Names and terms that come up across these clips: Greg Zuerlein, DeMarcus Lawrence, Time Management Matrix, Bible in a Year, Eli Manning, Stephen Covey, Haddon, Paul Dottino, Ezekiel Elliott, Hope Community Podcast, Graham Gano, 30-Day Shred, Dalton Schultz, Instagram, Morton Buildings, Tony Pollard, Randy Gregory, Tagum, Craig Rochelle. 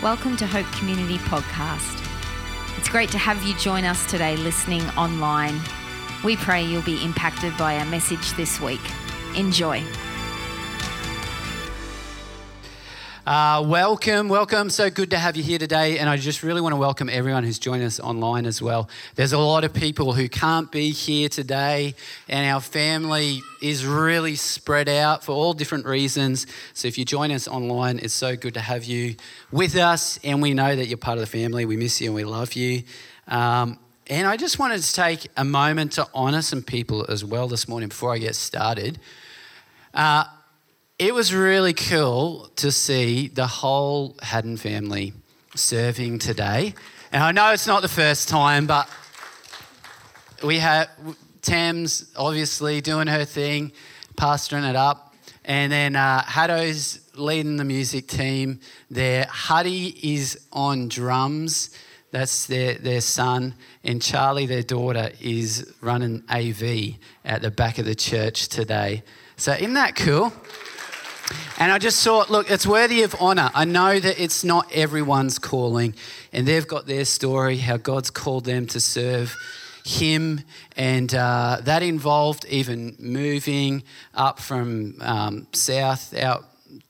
Welcome to Hope Community Podcast. It's great to have you join us today listening online. We pray you'll be impacted by our message this week. Enjoy. Welcome. So good to have you here today. And I just really want to welcome everyone who's joined us online as well. There's a lot of people who can't be here today, and our family is really spread out for all different reasons. So if you join us online, it's so good to have you with us. And we know that you're part of the family. We miss you and we love you. And I just wanted to take a moment to honour some people as well this morning before I get started. It was really cool to see the whole Haddon family serving today. And I know it's not the first time, but we had Tam's obviously doing her thing, pastoring it up. And then Haddo's leading the music team there. Huddy is on drums. That's their son. And Charlie, their daughter, is running AV at the back of the church today. So isn't that cool? And I just thought, look, it's worthy of honour. I know that it's not everyone's calling, and they've got their story, how God's called them to serve Him, and that involved even moving up from south out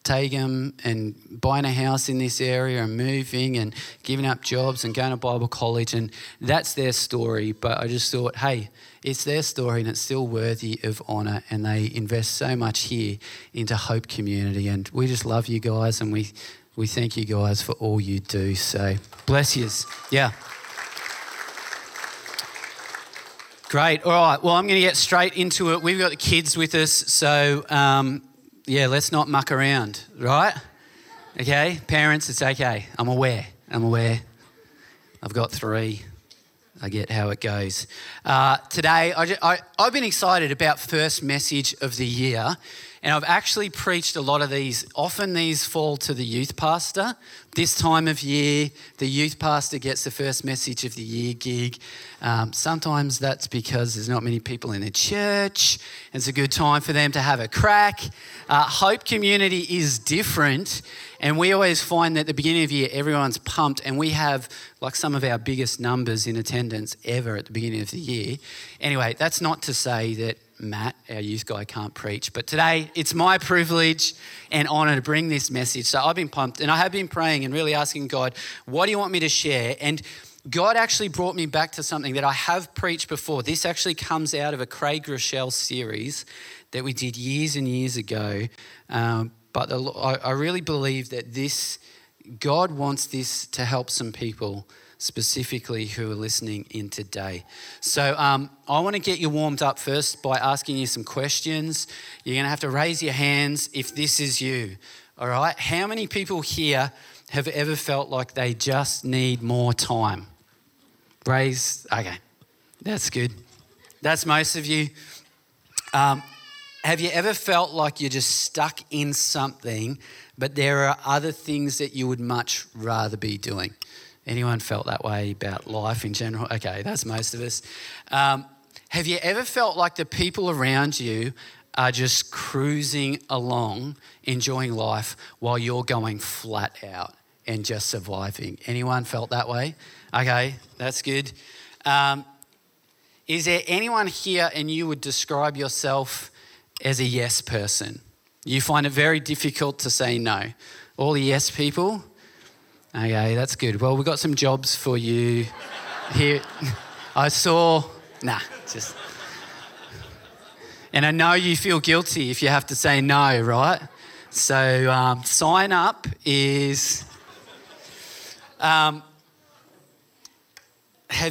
Tagum and buying a house in this area and moving and giving up jobs and going to Bible college, and that's their story. But I just thought, hey, it's their story and it's still worthy of honour, and they invest so much here into Hope Community, and we just love you guys, and we thank you guys for all you do. So bless yous. Yeah. Great. All right. Well, I'm going to get straight into it. We've got the kids with us, so yeah, let's not muck around, right? Okay? Parents, it's okay. I'm aware. I've got three. I get how it goes. Today, I've been excited about first message of the year, and I've actually preached a lot of these. Often these fall to the youth pastor. This time of year, the youth pastor gets the first message of the year gig. Sometimes that's because there's not many people in the church. It's a good time for them to have a crack. Hope Community is different, and we always find that at the beginning of the year, everyone's pumped, and we have like some of our biggest numbers in attendance ever at the beginning of the year. Anyway, that's not to say that Matt, our youth guy, can't preach. But today, it's my privilege and honour to bring this message. So I've been pumped, and I have been praying and really asking God, what do you want me to share? And God actually brought me back to something that I have preached before. This actually comes out of a Craig Rochelle series that we did years and years ago. But I really believe that this, God wants this to help some people specifically who are listening in today. So I want to get you warmed up first by asking you some questions. You're going to have to raise your hands if this is you, all right? How many people here have ever felt like they just need more time? Okay, that's good. That's most of you. Have you ever felt like you're just stuck in something, but there are other things that you would much rather be doing? Anyone felt that way about life in general? Okay, that's most of us. Have you ever felt like the people around you are just cruising along, enjoying life while you're going flat out and just surviving? Anyone felt that way? Okay, that's good. Is there anyone here and you would describe yourself as a yes person? You find it very difficult to say no. All the yes people? Okay, that's good. Well, we've got some jobs for you here. And I know you feel guilty if you have to say no, right? So sign up is... have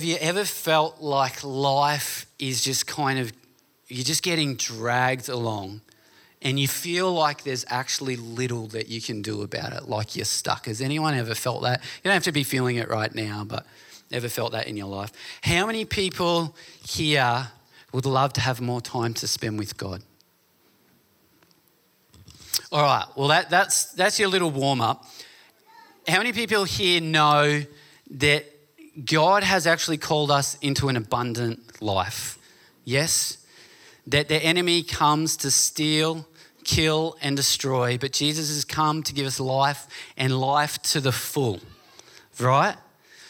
you ever felt like life is just kind of... You're just getting dragged along, and you feel like there's actually little that you can do about it, like you're stuck. Has anyone ever felt that? You don't have to be feeling it right now, but ever felt that in your life? How many people here would love to have more time to spend with God? All right, well, that's your little warm-up. How many people here know that God has actually called us into an abundant life? Yes? That the enemy comes to steal, kill, and destroy, but Jesus has come to give us life and life to the full, right?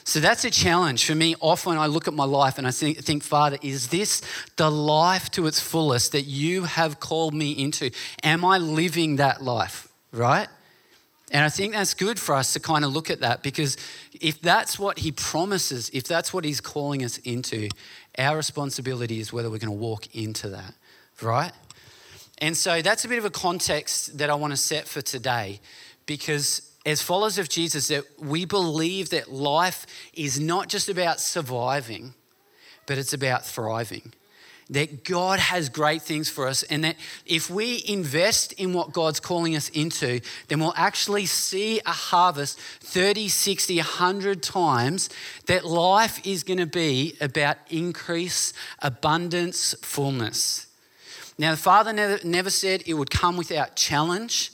So that's a challenge for me. Often I look at my life and I think, Father, is this the life to its fullest that you have called me into? Am I living that life, right? And I think that's good for us to kind of look at that, because if that's what he promises, if that's what he's calling us into, our responsibility is whether we're going to walk into that, right? And so that's a bit of a context that I want to set for today, because as followers of Jesus, that we believe that life is not just about surviving, but it's about thriving. That God has great things for us, and that if we invest in what God's calling us into, then we'll actually see a harvest 30, 60, 100 times, that life is going to be about increase, abundance, fullness. Now, the Father never said it would come without challenge.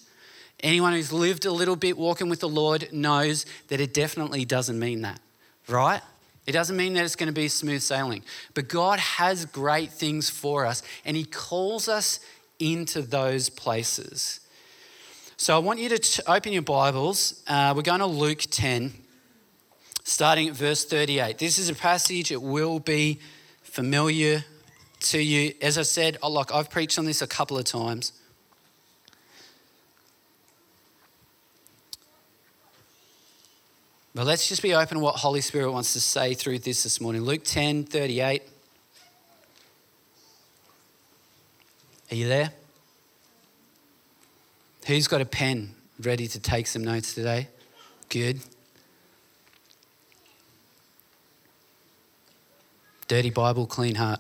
Anyone who's lived a little bit walking with the Lord knows that it definitely doesn't mean that, right? It doesn't mean that it's going to be smooth sailing. But God has great things for us, and he calls us into those places. So I want you to open your Bibles. We're going to Luke 10, starting at verse 38. This is a passage that will be familiar to you. As I said, I've preached on this a couple of times. But let's just be open to what Holy Spirit wants to say through this morning. Luke 10, 38. Are you there? Who's got a pen ready to take some notes today? Good. Dirty Bible, clean heart.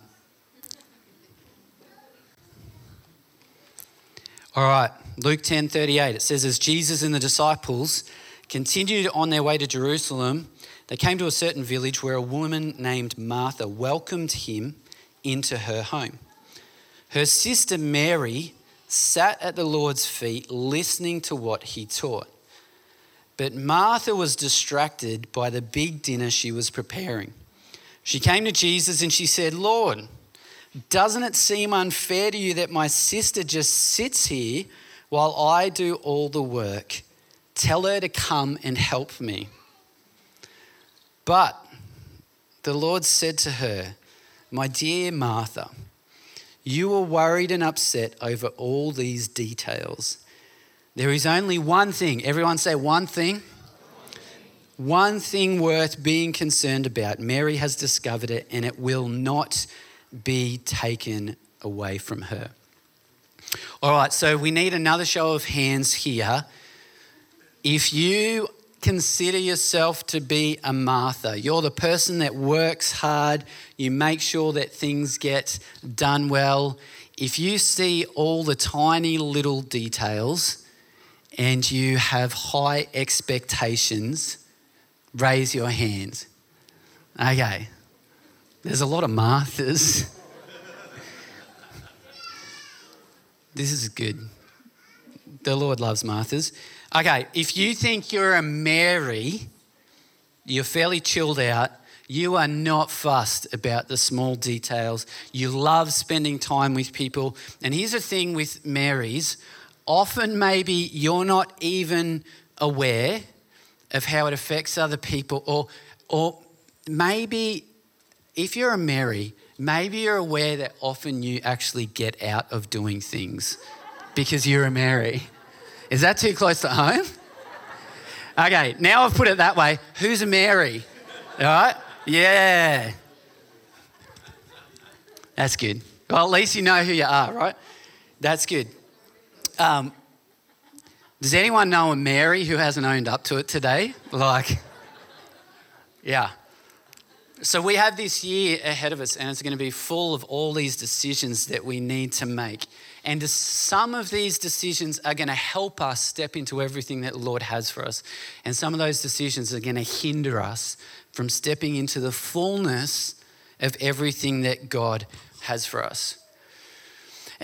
All right, Luke 10, 38. It says, as Jesus and the disciples continued on their way to Jerusalem, they came to a certain village where a woman named Martha welcomed him into her home. Her sister Mary sat at the Lord's feet listening to what he taught. But Martha was distracted by the big dinner she was preparing. She came to Jesus and she said, Lord, doesn't it seem unfair to you that my sister just sits here while I do all the work? Tell her to come and help me. But the Lord said to her, my dear Martha, you are worried and upset over all these details. There is only one thing. Everyone say one thing. One thing worth being concerned about. Mary has discovered it, and it will not be taken away from her. All right, so we need another show of hands here. If you consider yourself to be a Martha, you're the person that works hard, you make sure that things get done well. If you see all the tiny little details and you have high expectations, raise your hand. Okay, there's a lot of Marthas. This is good. The Lord loves Marthas. Okay, if you think you're a Mary, you're fairly chilled out, you are not fussed about the small details, you love spending time with people. And here's the thing with Marys, often maybe you're not even aware of how it affects other people, or maybe if you're a Mary, maybe you're aware that often you actually get out of doing things because you're a Mary. Is that too close to home? Okay, now I've put it that way. Who's a Mary? All right? Yeah. That's good. Well, at least you know who you are, right? That's good. Does anyone know a Mary who hasn't owned up to it today? Yeah. So we have this year ahead of us, and it's going to be full of all these decisions that we need to make. And some of these decisions are going to help us step into everything that the Lord has for us. And some of those decisions are going to hinder us from stepping into the fullness of everything that God has for us.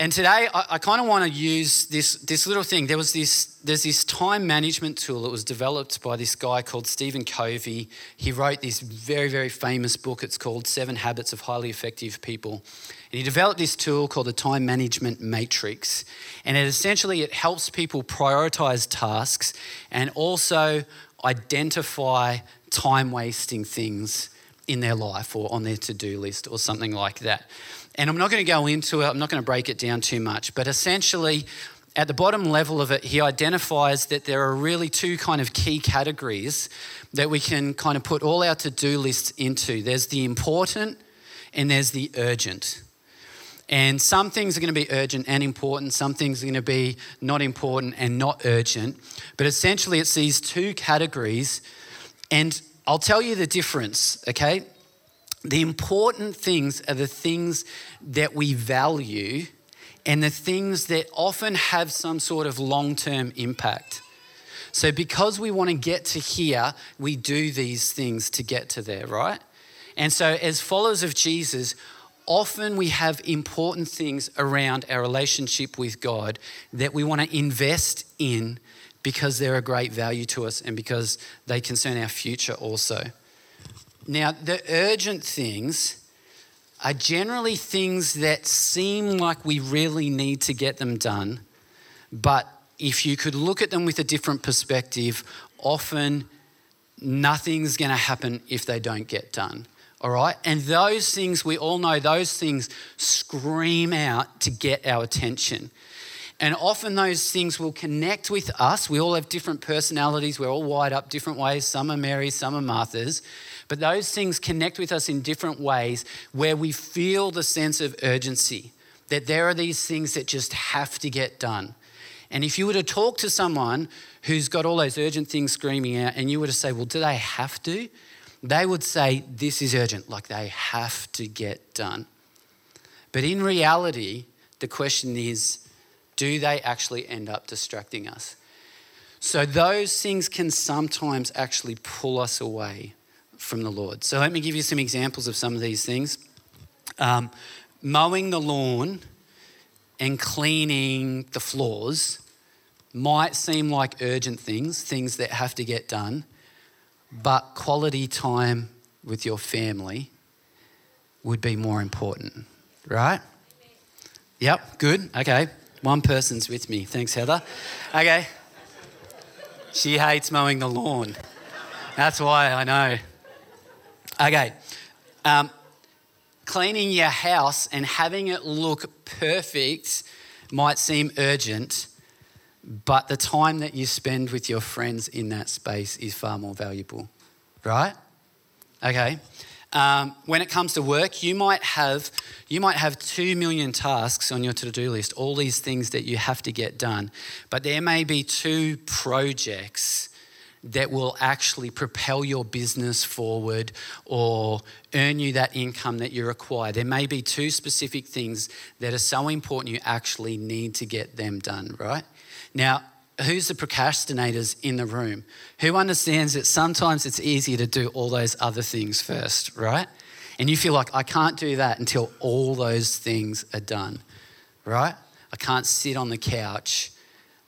And today I kind of want to use this little thing. There's this time management tool that was developed by this guy called Stephen Covey. He wrote this very, very famous book. It's called 7 Habits of Highly Effective People. And he developed this tool called the Time Management Matrix. And it essentially, it helps people prioritize tasks and also identify time-wasting things in their life or on their to-do list or something like that. And I'm not going to go into it. I'm not going to break it down too much. But essentially, at the bottom level of it, he identifies that there are really two kind of key categories that we can kind of put all our to-do lists into. There's the important and there's the urgent. And some things are going to be urgent and important. Some things are going to be not important and not urgent. But essentially, it's these two categories. And I'll tell you the difference, okay? The important things are the things that we value and the things that often have some sort of long-term impact. So because we want to get to here, we do these things to get to there, right? And so as followers of Jesus, often we have important things around our relationship with God that we want to invest in because they're a great value to us and because they concern our future also. Now, the urgent things are generally things that seem like we really need to get them done, but if you could look at them with a different perspective, often nothing's going to happen if they don't get done, all right? And those things, we all know, those things scream out to get our attention. And often those things will connect with us. We all have different personalities. We're all wired up different ways. Some are Marys, some are Marthas. But those things connect with us in different ways where we feel the sense of urgency, that there are these things that just have to get done. And if you were to talk to someone who's got all those urgent things screaming out and you were to say, well, do they have to? They would say, this is urgent, like they have to get done. But in reality, the question is, do they actually end up distracting us? So those things can sometimes actually pull us away from the Lord. So let me give you some examples of some of these things. Mowing the lawn and cleaning the floors might seem like urgent things, things that have to get done, but quality time with your family would be more important, right? Yep, good, okay. One person's with me. Thanks, Heather. Okay. She hates mowing the lawn. That's why I know. Okay. Cleaning your house and having it look perfect might seem urgent, but the time that you spend with your friends in that space is far more valuable, right? Okay. When it comes to work, you might have 2 million tasks on your to-do list, all these things that you have to get done, but there may be 2 projects that will actually propel your business forward or earn you that income that you require. There may be 2 specific things that are so important you actually need to get them done, right? Now, who's the procrastinators in the room? Who understands that sometimes it's easier to do all those other things first, right? And you feel like, I can't do that until all those things are done, right? I can't sit on the couch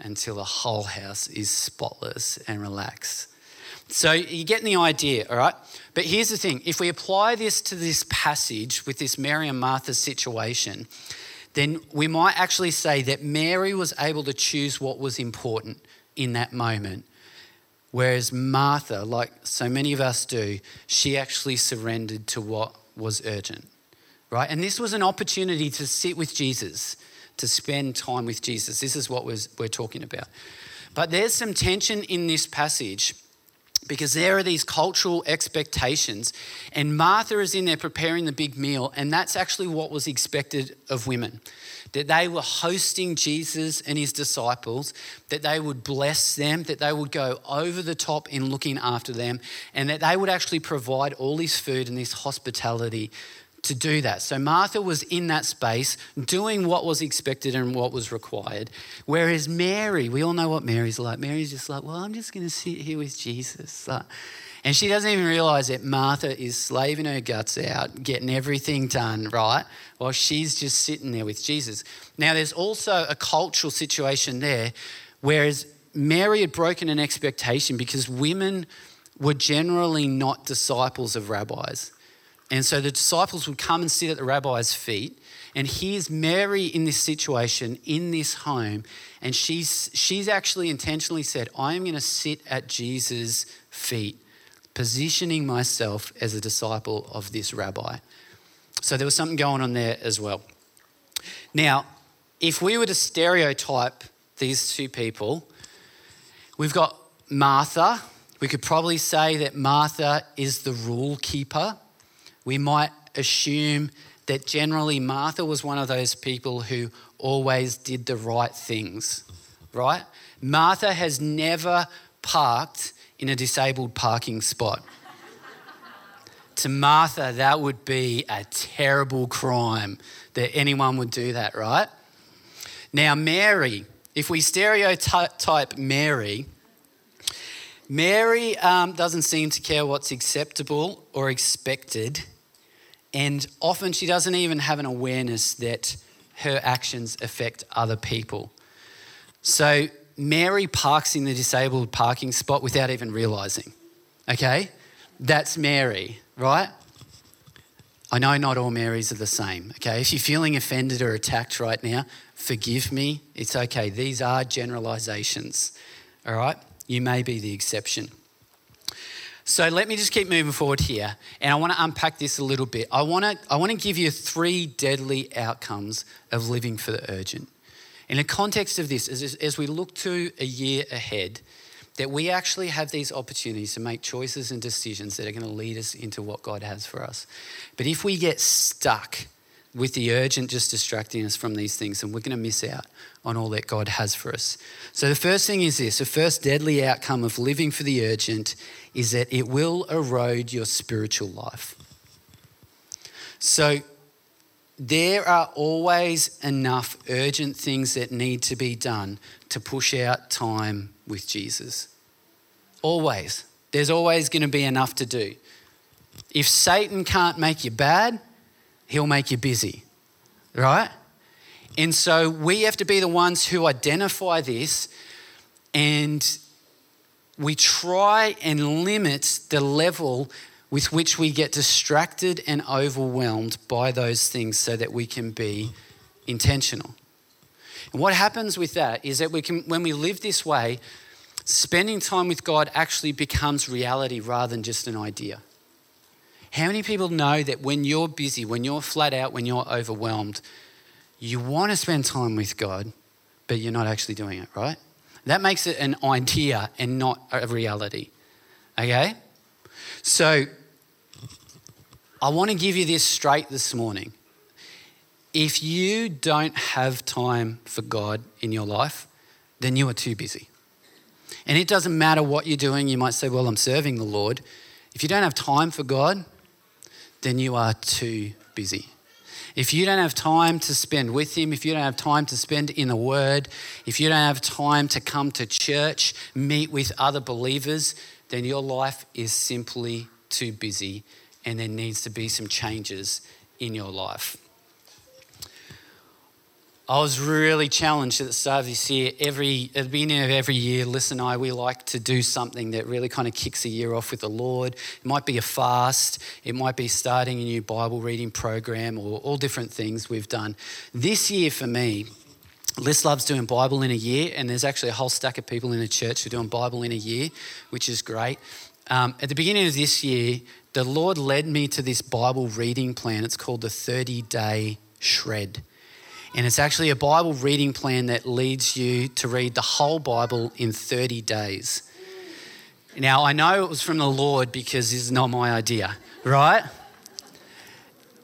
until the whole house is spotless and relaxed. So you're getting the idea, all right? But here's the thing. If we apply this to this passage with this Mary and Martha situation, then we might actually say that Mary was able to choose what was important in that moment, whereas Martha, like so many of us do, she actually surrendered to what was urgent, right? And this was an opportunity to sit with Jesus, to spend time with Jesus. This is what we're talking about. But there's some tension in this passage because there are these cultural expectations and Martha is in there preparing the big meal, and that's actually what was expected of women, that they were hosting Jesus and his disciples, that they would bless them, that they would go over the top in looking after them, and that they would actually provide all this food and this hospitality to do that. So Martha was in that space doing what was expected and what was required. Whereas Mary, we all know what Mary's like. Mary's just like, well, I'm just going to sit here with Jesus. And she doesn't even realise that Martha is slaving her guts out, getting everything done right, while she's just sitting there with Jesus. Now, there's also a cultural situation there, whereas Mary had broken an expectation because women were generally not disciples of rabbis. And so the disciples would come and sit at the rabbi's feet. And here's Mary in this situation, in this home, and she's actually intentionally said, I am going to sit at Jesus' feet, positioning myself as a disciple of this rabbi. So there was something going on there as well. Now, if we were to stereotype these two people, we've got Martha. We could probably say that Martha is the rule keeper. We might assume that generally Martha was one of those people who always did the right things, right? Martha has never parked in a disabled parking spot. To Martha, that would be a terrible crime that anyone would do that, right? Now, Mary, if we stereotype Mary, Mary doesn't seem to care what's acceptable or expected. And often she doesn't even have an awareness that her actions affect other people. So Mary parks in the disabled parking spot without even realising, okay? That's Mary, right? I know not all Marys are the same, okay? If you're feeling offended or attacked right now, forgive me, it's okay. These are generalisations, all right? You may be the exception. So let me just keep moving forward here, and I want to unpack this a little bit. I want to give you three deadly outcomes of living for the urgent. In the context of this, as we look to a year ahead, that we actually have these opportunities to make choices and decisions that are going to lead us into what God has for us. But if we get stuck with the urgent just distracting us from these things, then we're going to miss out on all that God has for us. So the first thing is this, the first deadly outcome of living for the urgent is that it will erode your spiritual life. So there are always enough urgent things that need to be done to push out time with Jesus. Always. There's always going to be enough to do. If Satan can't make you bad, he'll make you busy, right? And so we have to be the ones who identify this, and we try and limit the level with which we get distracted and overwhelmed by those things so that we can be intentional. And what happens with that is that when we live this way, spending time with God actually becomes reality rather than just an idea. How many people know that when you're busy, when you're flat out, when you're overwhelmed, you want to spend time with God, but you're not actually doing it, right? That makes it an idea and not a reality, okay? So I want to give you this straight this morning. If you don't have time for God in your life, then you are too busy. And it doesn't matter what you're doing. You might say, well, I'm serving the Lord. If you don't have time for God, then you are too busy. If you don't have time to spend with him, if you don't have time to spend in the word, if you don't have time to come to church, meet with other believers, then your life is simply too busy, and there needs to be some changes in your life. I was really challenged at the start of this year. At the beginning of every year, Liz and I, we like to do something that really kind of kicks the year off with the Lord. It might be a fast. It might be starting a new Bible reading program, or all different things we've done. This year for me, Liz loves doing Bible in a Year, and there's actually a whole stack of people in the church who are doing Bible in a Year, which is great. At the beginning of this year, the Lord led me to this Bible reading plan. It's called the 30-Day Shred. And it's actually a Bible reading plan that leads you to read the whole Bible in 30 days. Now, I know it was from the Lord because it's not my idea, right?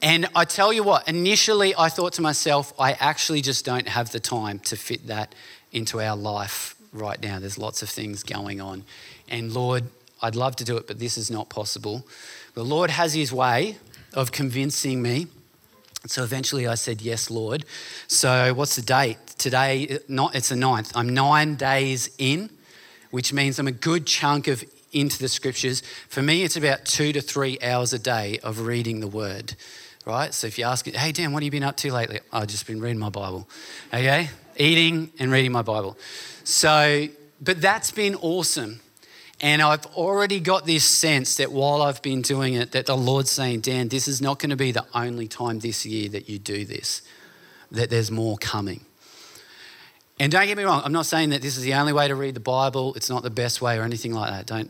And I tell you what, initially I thought to myself, I actually just don't have the time to fit that into our life right now. There's lots of things going on. And Lord, I'd love to do it, but this is not possible. The Lord has his way of convincing me. So eventually I said, yes, Lord. So what's the date? Today, it's the 9th. I'm 9 days in, which means I'm a good chunk of into the scriptures. For me, it's about 2 to 3 hours a day of reading the word, right? So if you ask, hey, Dan, what have you been up to lately? I've just been reading my Bible, okay? Eating and reading my Bible. So, but that's been awesome. And I've already got this sense that while I've been doing it, that the Lord's saying, Dan, this is not going to be the only time this year that you do this, that there's more coming. And don't get me wrong, I'm not saying that this is the only way to read the Bible. It's not the best way or anything like that.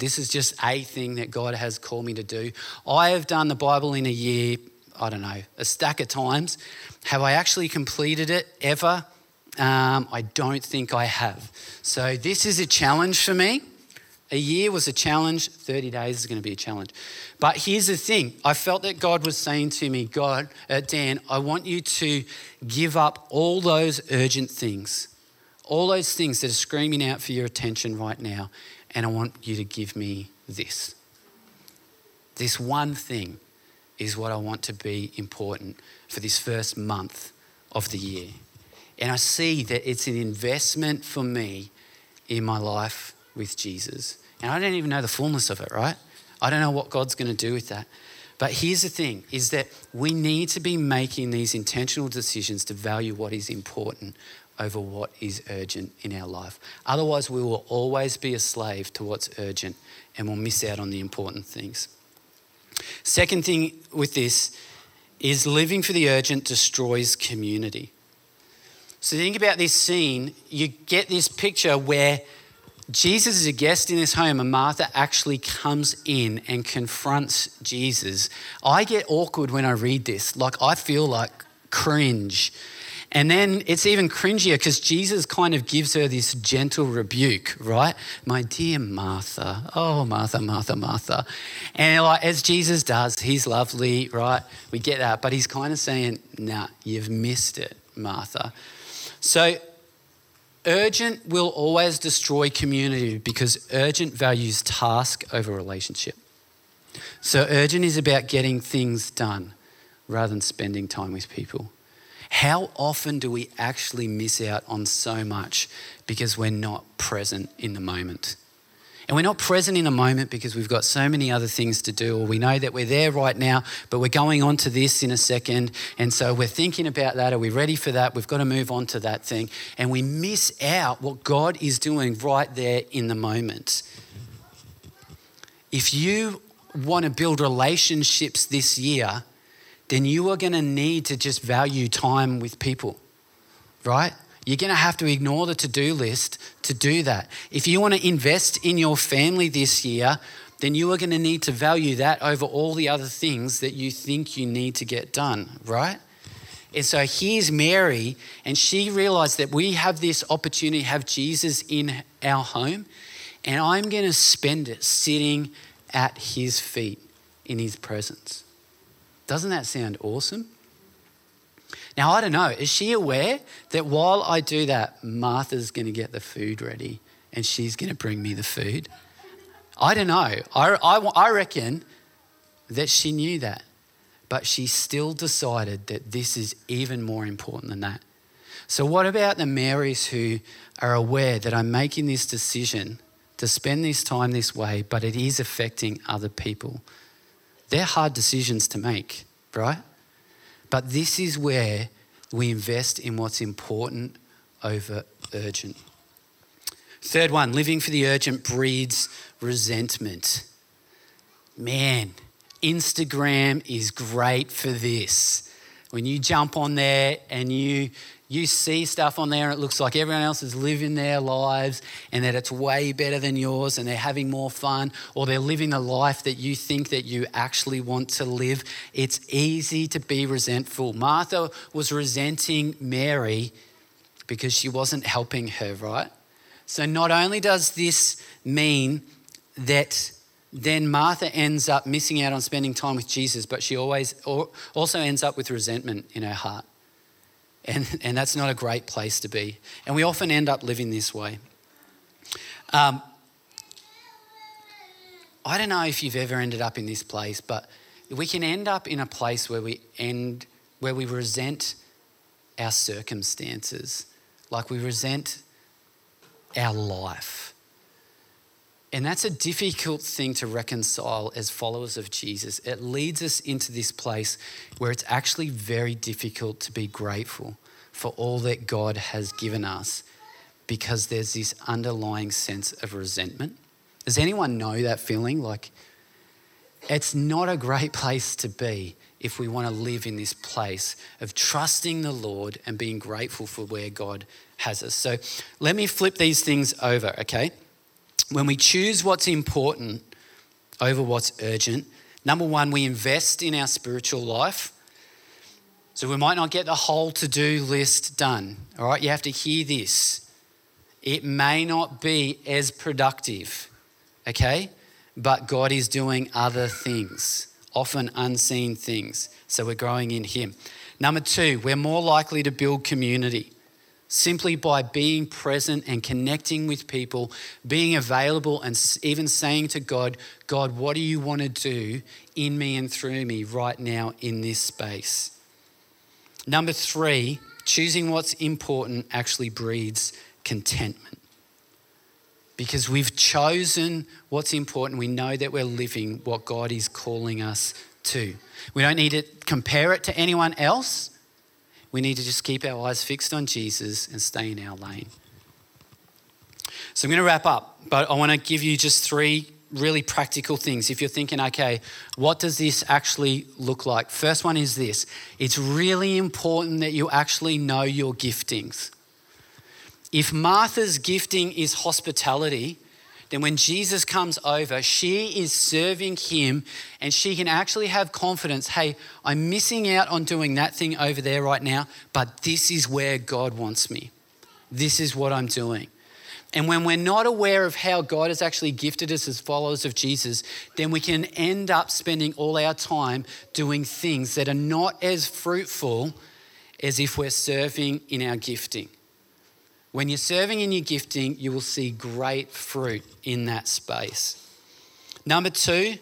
This is just a thing that God has called me to do. I have done the Bible in a year, I don't know, a stack of times. Have I actually completed it ever? I don't think I have. So this is a challenge for me. A year was a challenge. 30 days is going to be a challenge. But here's the thing. I felt that God was saying to me, Dan, I want you to give up all those urgent things, all those things that are screaming out for your attention right now, and I want you to give me this. This one thing is what I want to be important for this first month of the year. And I see that it's an investment for me in my life with Jesus. And I don't even know the fullness of it, right? I don't know what God's going to do with that. But here's the thing, is that we need to be making these intentional decisions to value what is important over what is urgent in our life. Otherwise, we will always be a slave to what's urgent and we'll miss out on the important things. Second thing with this is living for the urgent destroys community. So think about this scene. You get this picture where Jesus is a guest in this home and Martha actually comes in and confronts Jesus. I get awkward when I read this. Like, I feel like cringe. And then it's even cringier because Jesus kind of gives her this gentle rebuke, right? My dear Martha, oh, Martha, Martha, Martha. And like, as Jesus does, he's lovely, right? We get that. But he's kind of saying, nah, you've missed it, Martha. So urgent will always destroy community because urgent values task over relationship. So urgent is about getting things done rather than spending time with people. How often do we actually miss out on so much because we're not present in the moment? And we're not present in the moment because we've got so many other things to do, or we know that we're there right now, but we're going on to this in a second. And so we're thinking about that. Are we ready for that? We've got to move on to that thing. And we miss out what God is doing right there in the moment. If you want to build relationships this year, then you are going to need to just value time with people, right? You're going to have to ignore the to-do list to do that. If you want to invest in your family this year, then you are going to need to value that over all the other things that you think you need to get done, right? And so here's Mary, and she realized that we have this opportunity to have Jesus in our home, and I'm going to spend it sitting at his feet in his presence. Doesn't that sound awesome? Now, I don't know, is she aware that while I do that, Martha's going to get the food ready and she's going to bring me the food? I don't know. I reckon that she knew that, but she still decided that this is even more important than that. So what about the Marys who are aware that I'm making this decision to spend this time this way, but it is affecting other people? They're hard decisions to make, right? But this is where we invest in what's important over urgent. Third one, living for the urgent breeds resentment. Man, Instagram is great for this. When you jump on there and you see stuff on there and it looks like everyone else is living their lives and that it's way better than yours and they're having more fun or they're living the life that you think that you actually want to live, it's easy to be resentful. Martha was resenting Mary because she wasn't helping her, right? So not only does this mean that then Martha ends up missing out on spending time with Jesus, but she always also ends up with resentment in her heart. And that's not a great place to be. And we often end up living this way. I don't know if you've ever ended up in this place, but we can end up in a place where we resent our circumstances, like we resent our life. And that's a difficult thing to reconcile as followers of Jesus. It leads us into this place where it's actually very difficult to be grateful for all that God has given us, because there's this underlying sense of resentment. Does anyone know that feeling? Like, it's not a great place to be if we want to live in this place of trusting the Lord and being grateful for where God has us. So let me flip these things over, okay? When we choose what's important over what's urgent, number one, we invest in our spiritual life. So we might not get the whole to-do list done, all right? You have to hear this. It may not be as productive, okay? But God is doing other things, often unseen things. So we're growing in Him. Number two, we're more likely to build community simply by being present and connecting with people, being available, and even saying to God, God, what do you want to do in me and through me right now in this space? Number three, choosing what's important actually breeds contentment, because we've chosen what's important. We know that we're living what God is calling us to. We don't need to compare it to anyone else. We need to just keep our eyes fixed on Jesus and stay in our lane. So I'm going to wrap up, but I want to give you just three really practical things. If you're thinking, okay, what does this actually look like? First one is this. It's really important that you actually know your giftings. If Martha's gifting is hospitality, then when Jesus comes over, she is serving Him, and she can actually have confidence, hey, I'm missing out on doing that thing over there right now, but this is where God wants me. This is what I'm doing. And when we're not aware of how God has actually gifted us as followers of Jesus, then we can end up spending all our time doing things that are not as fruitful as if we're serving in our gifting. When you're serving in your gifting, you will see great fruit in that space. Number two,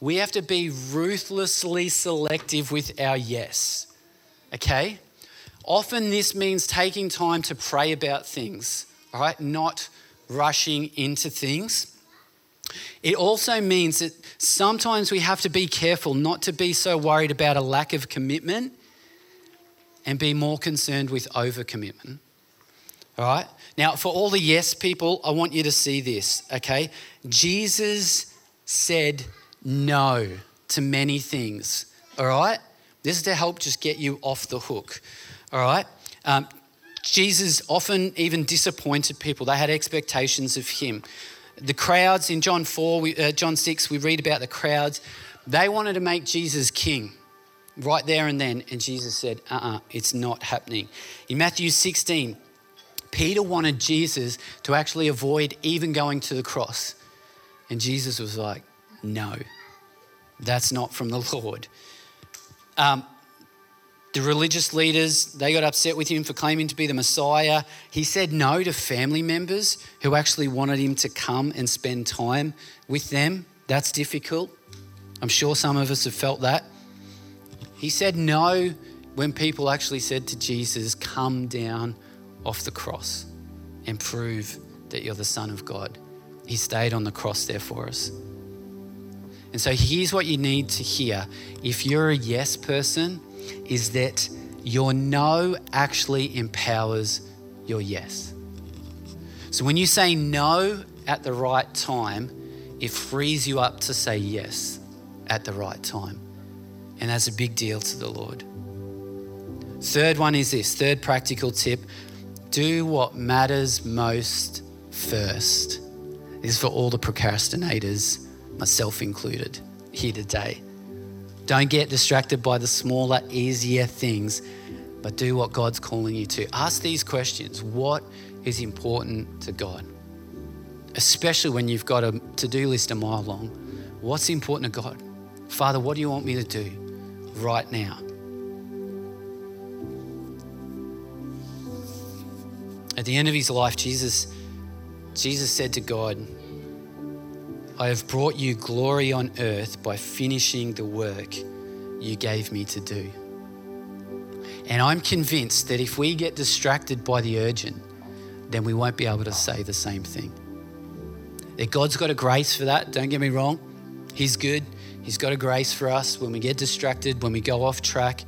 we have to be ruthlessly selective with our yes, okay? Often this means taking time to pray about things, all right, not rushing into things. It also means that sometimes we have to be careful not to be so worried about a lack of commitment and be more concerned with overcommitment. All right. Now, for all the yes people, I want you to see this, okay? Jesus said no to many things, all right? This is to help just get you off the hook, all right? Jesus often even disappointed people. They had expectations of Him. The crowds in John 6, we read about the crowds. They wanted to make Jesus king right there and then, and Jesus said, it's not happening. In Matthew 16, Peter wanted Jesus to actually avoid even going to the cross. And Jesus was like, no, that's not from the Lord. The religious leaders, they got upset with Him for claiming to be the Messiah. He said no to family members who actually wanted Him to come and spend time with them. That's difficult. I'm sure some of us have felt that. He said no when people actually said to Jesus, come down off the cross and prove that you're the Son of God. He stayed on the cross there for us. And so here's what you need to hear. If you're a yes person, is that your no actually empowers your yes. So when you say no at the right time, it frees you up to say yes at the right time. And that's a big deal to the Lord. Third one is this, third practical tip. Do what matters most first. This is for all the procrastinators, myself included, here today. Don't get distracted by the smaller, easier things, but do what God's calling you to. Ask these questions. What is important to God? Especially when you've got a to-do list a mile long. What's important to God? Father, what do you want me to do right now? At the end of His life, Jesus said to God, I have brought you glory on earth by finishing the work you gave me to do. And I'm convinced that if we get distracted by the urgent, then we won't be able to say the same thing. that God's got a grace for that. Don't get me wrong. He's good. He's got a grace for us. When we get distracted, when we go off track,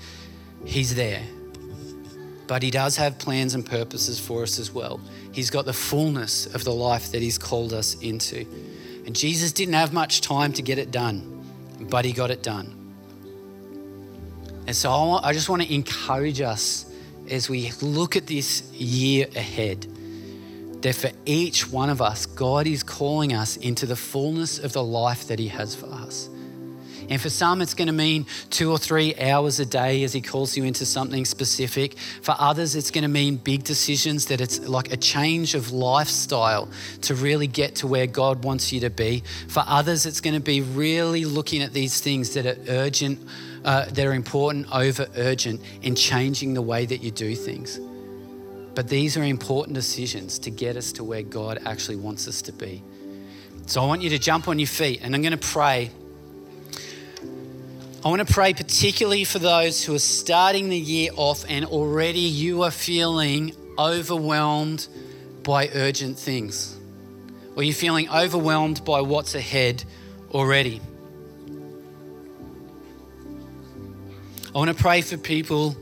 he's there. But he does have plans and purposes for us as well. He's got the fullness of the life that he's called us into. And Jesus didn't have much time to get it done, but he got it done. And so I just want to encourage us as we look at this year ahead, that for each one of us, God is calling us into the fullness of the life that he has for us. And for some, it's going to mean 2 or 3 hours a day as he calls you into something specific. For others, it's going to mean big decisions, that it's like a change of lifestyle to really get to where God wants you to be. For others, it's going to be really looking at these things that are urgent, that are important over urgent, and changing the way that you do things. But these are important decisions to get us to where God actually wants us to be. So I want you to jump on your feet, and I'm going to pray. I want to pray particularly for those who are starting the year off and already you are feeling overwhelmed by urgent things, or you're feeling overwhelmed by what's ahead already. I want to pray for people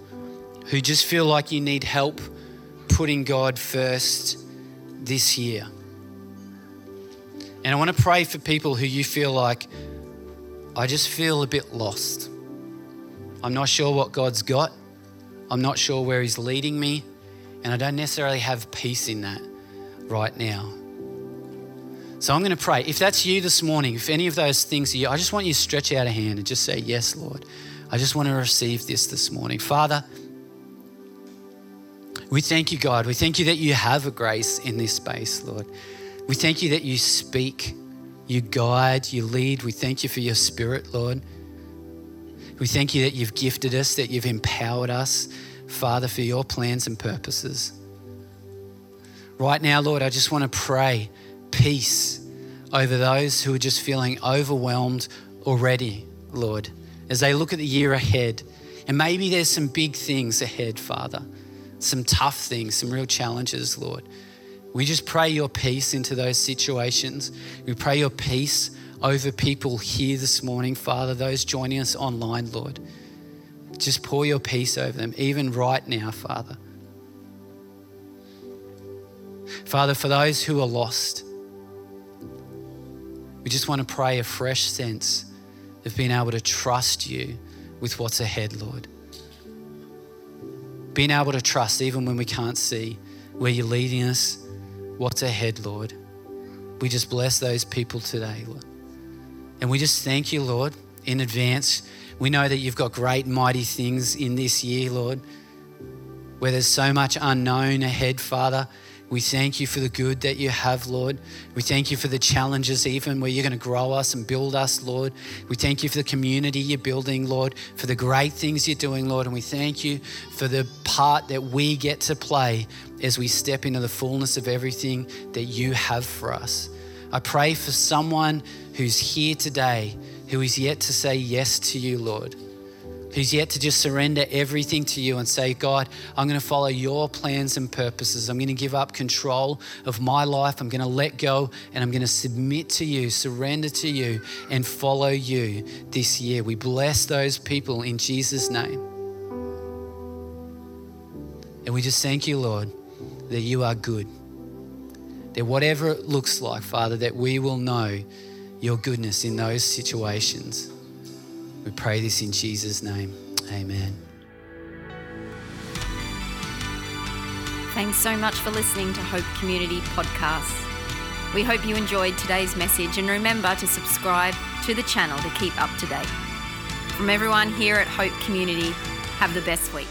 who just feel like you need help putting God first this year. And I want to pray for people who you feel like, I just feel a bit lost. I'm not sure what God's got. I'm not sure where he's leading me. And I don't necessarily have peace in that right now. So I'm going to pray. If that's you this morning, if any of those things are you, I just want you to stretch out a hand and just say, yes, Lord, I just want to receive this morning. Father, we thank you, God. We thank you that you have a grace in this space, Lord. We thank you that you speak, you guide, you lead. We thank you for your Spirit, Lord. We thank you that you've gifted us, that you've empowered us, Father, for your plans and purposes. Right now, Lord, I just want to pray peace over those who are just feeling overwhelmed already, Lord, as they look at the year ahead. And maybe there's some big things ahead, Father, some tough things, some real challenges, Lord. We just pray your peace into those situations. We pray your peace over people here this morning, Father, those joining us online, Lord. Just pour your peace over them, even right now, Father. Father, for those who are lost, we just want to pray a fresh sense of being able to trust you with what's ahead, Lord. Being able to trust even when we can't see where you're leading us, what's ahead, Lord. We just bless those people today, Lord. And we just thank you, Lord, in advance. We know that you've got great and mighty things in this year, Lord, where there's so much unknown ahead, Father. We thank you for the good that you have, Lord. We thank you for the challenges even where you're going to grow us and build us, Lord. We thank you for the community you're building, Lord, for the great things you're doing, Lord. And we thank you for the part that we get to play as we step into the fullness of everything that you have for us. I pray for someone who's here today who is yet to say yes to you, Lord, who's yet to just surrender everything to you and say, God, I'm going to follow your plans and purposes. I'm going to give up control of my life. I'm going to let go, and I'm going to submit to you, surrender to you, and follow you this year. We bless those people in Jesus' name. And we just thank you, Lord, that you are good. That whatever it looks like, Father, that we will know your goodness in those situations. We pray this in Jesus' name. Amen. Thanks so much for listening to Hope Community Podcast. We hope you enjoyed today's message, and remember to subscribe to the channel to keep up to date. From everyone here at Hope Community, have the best week.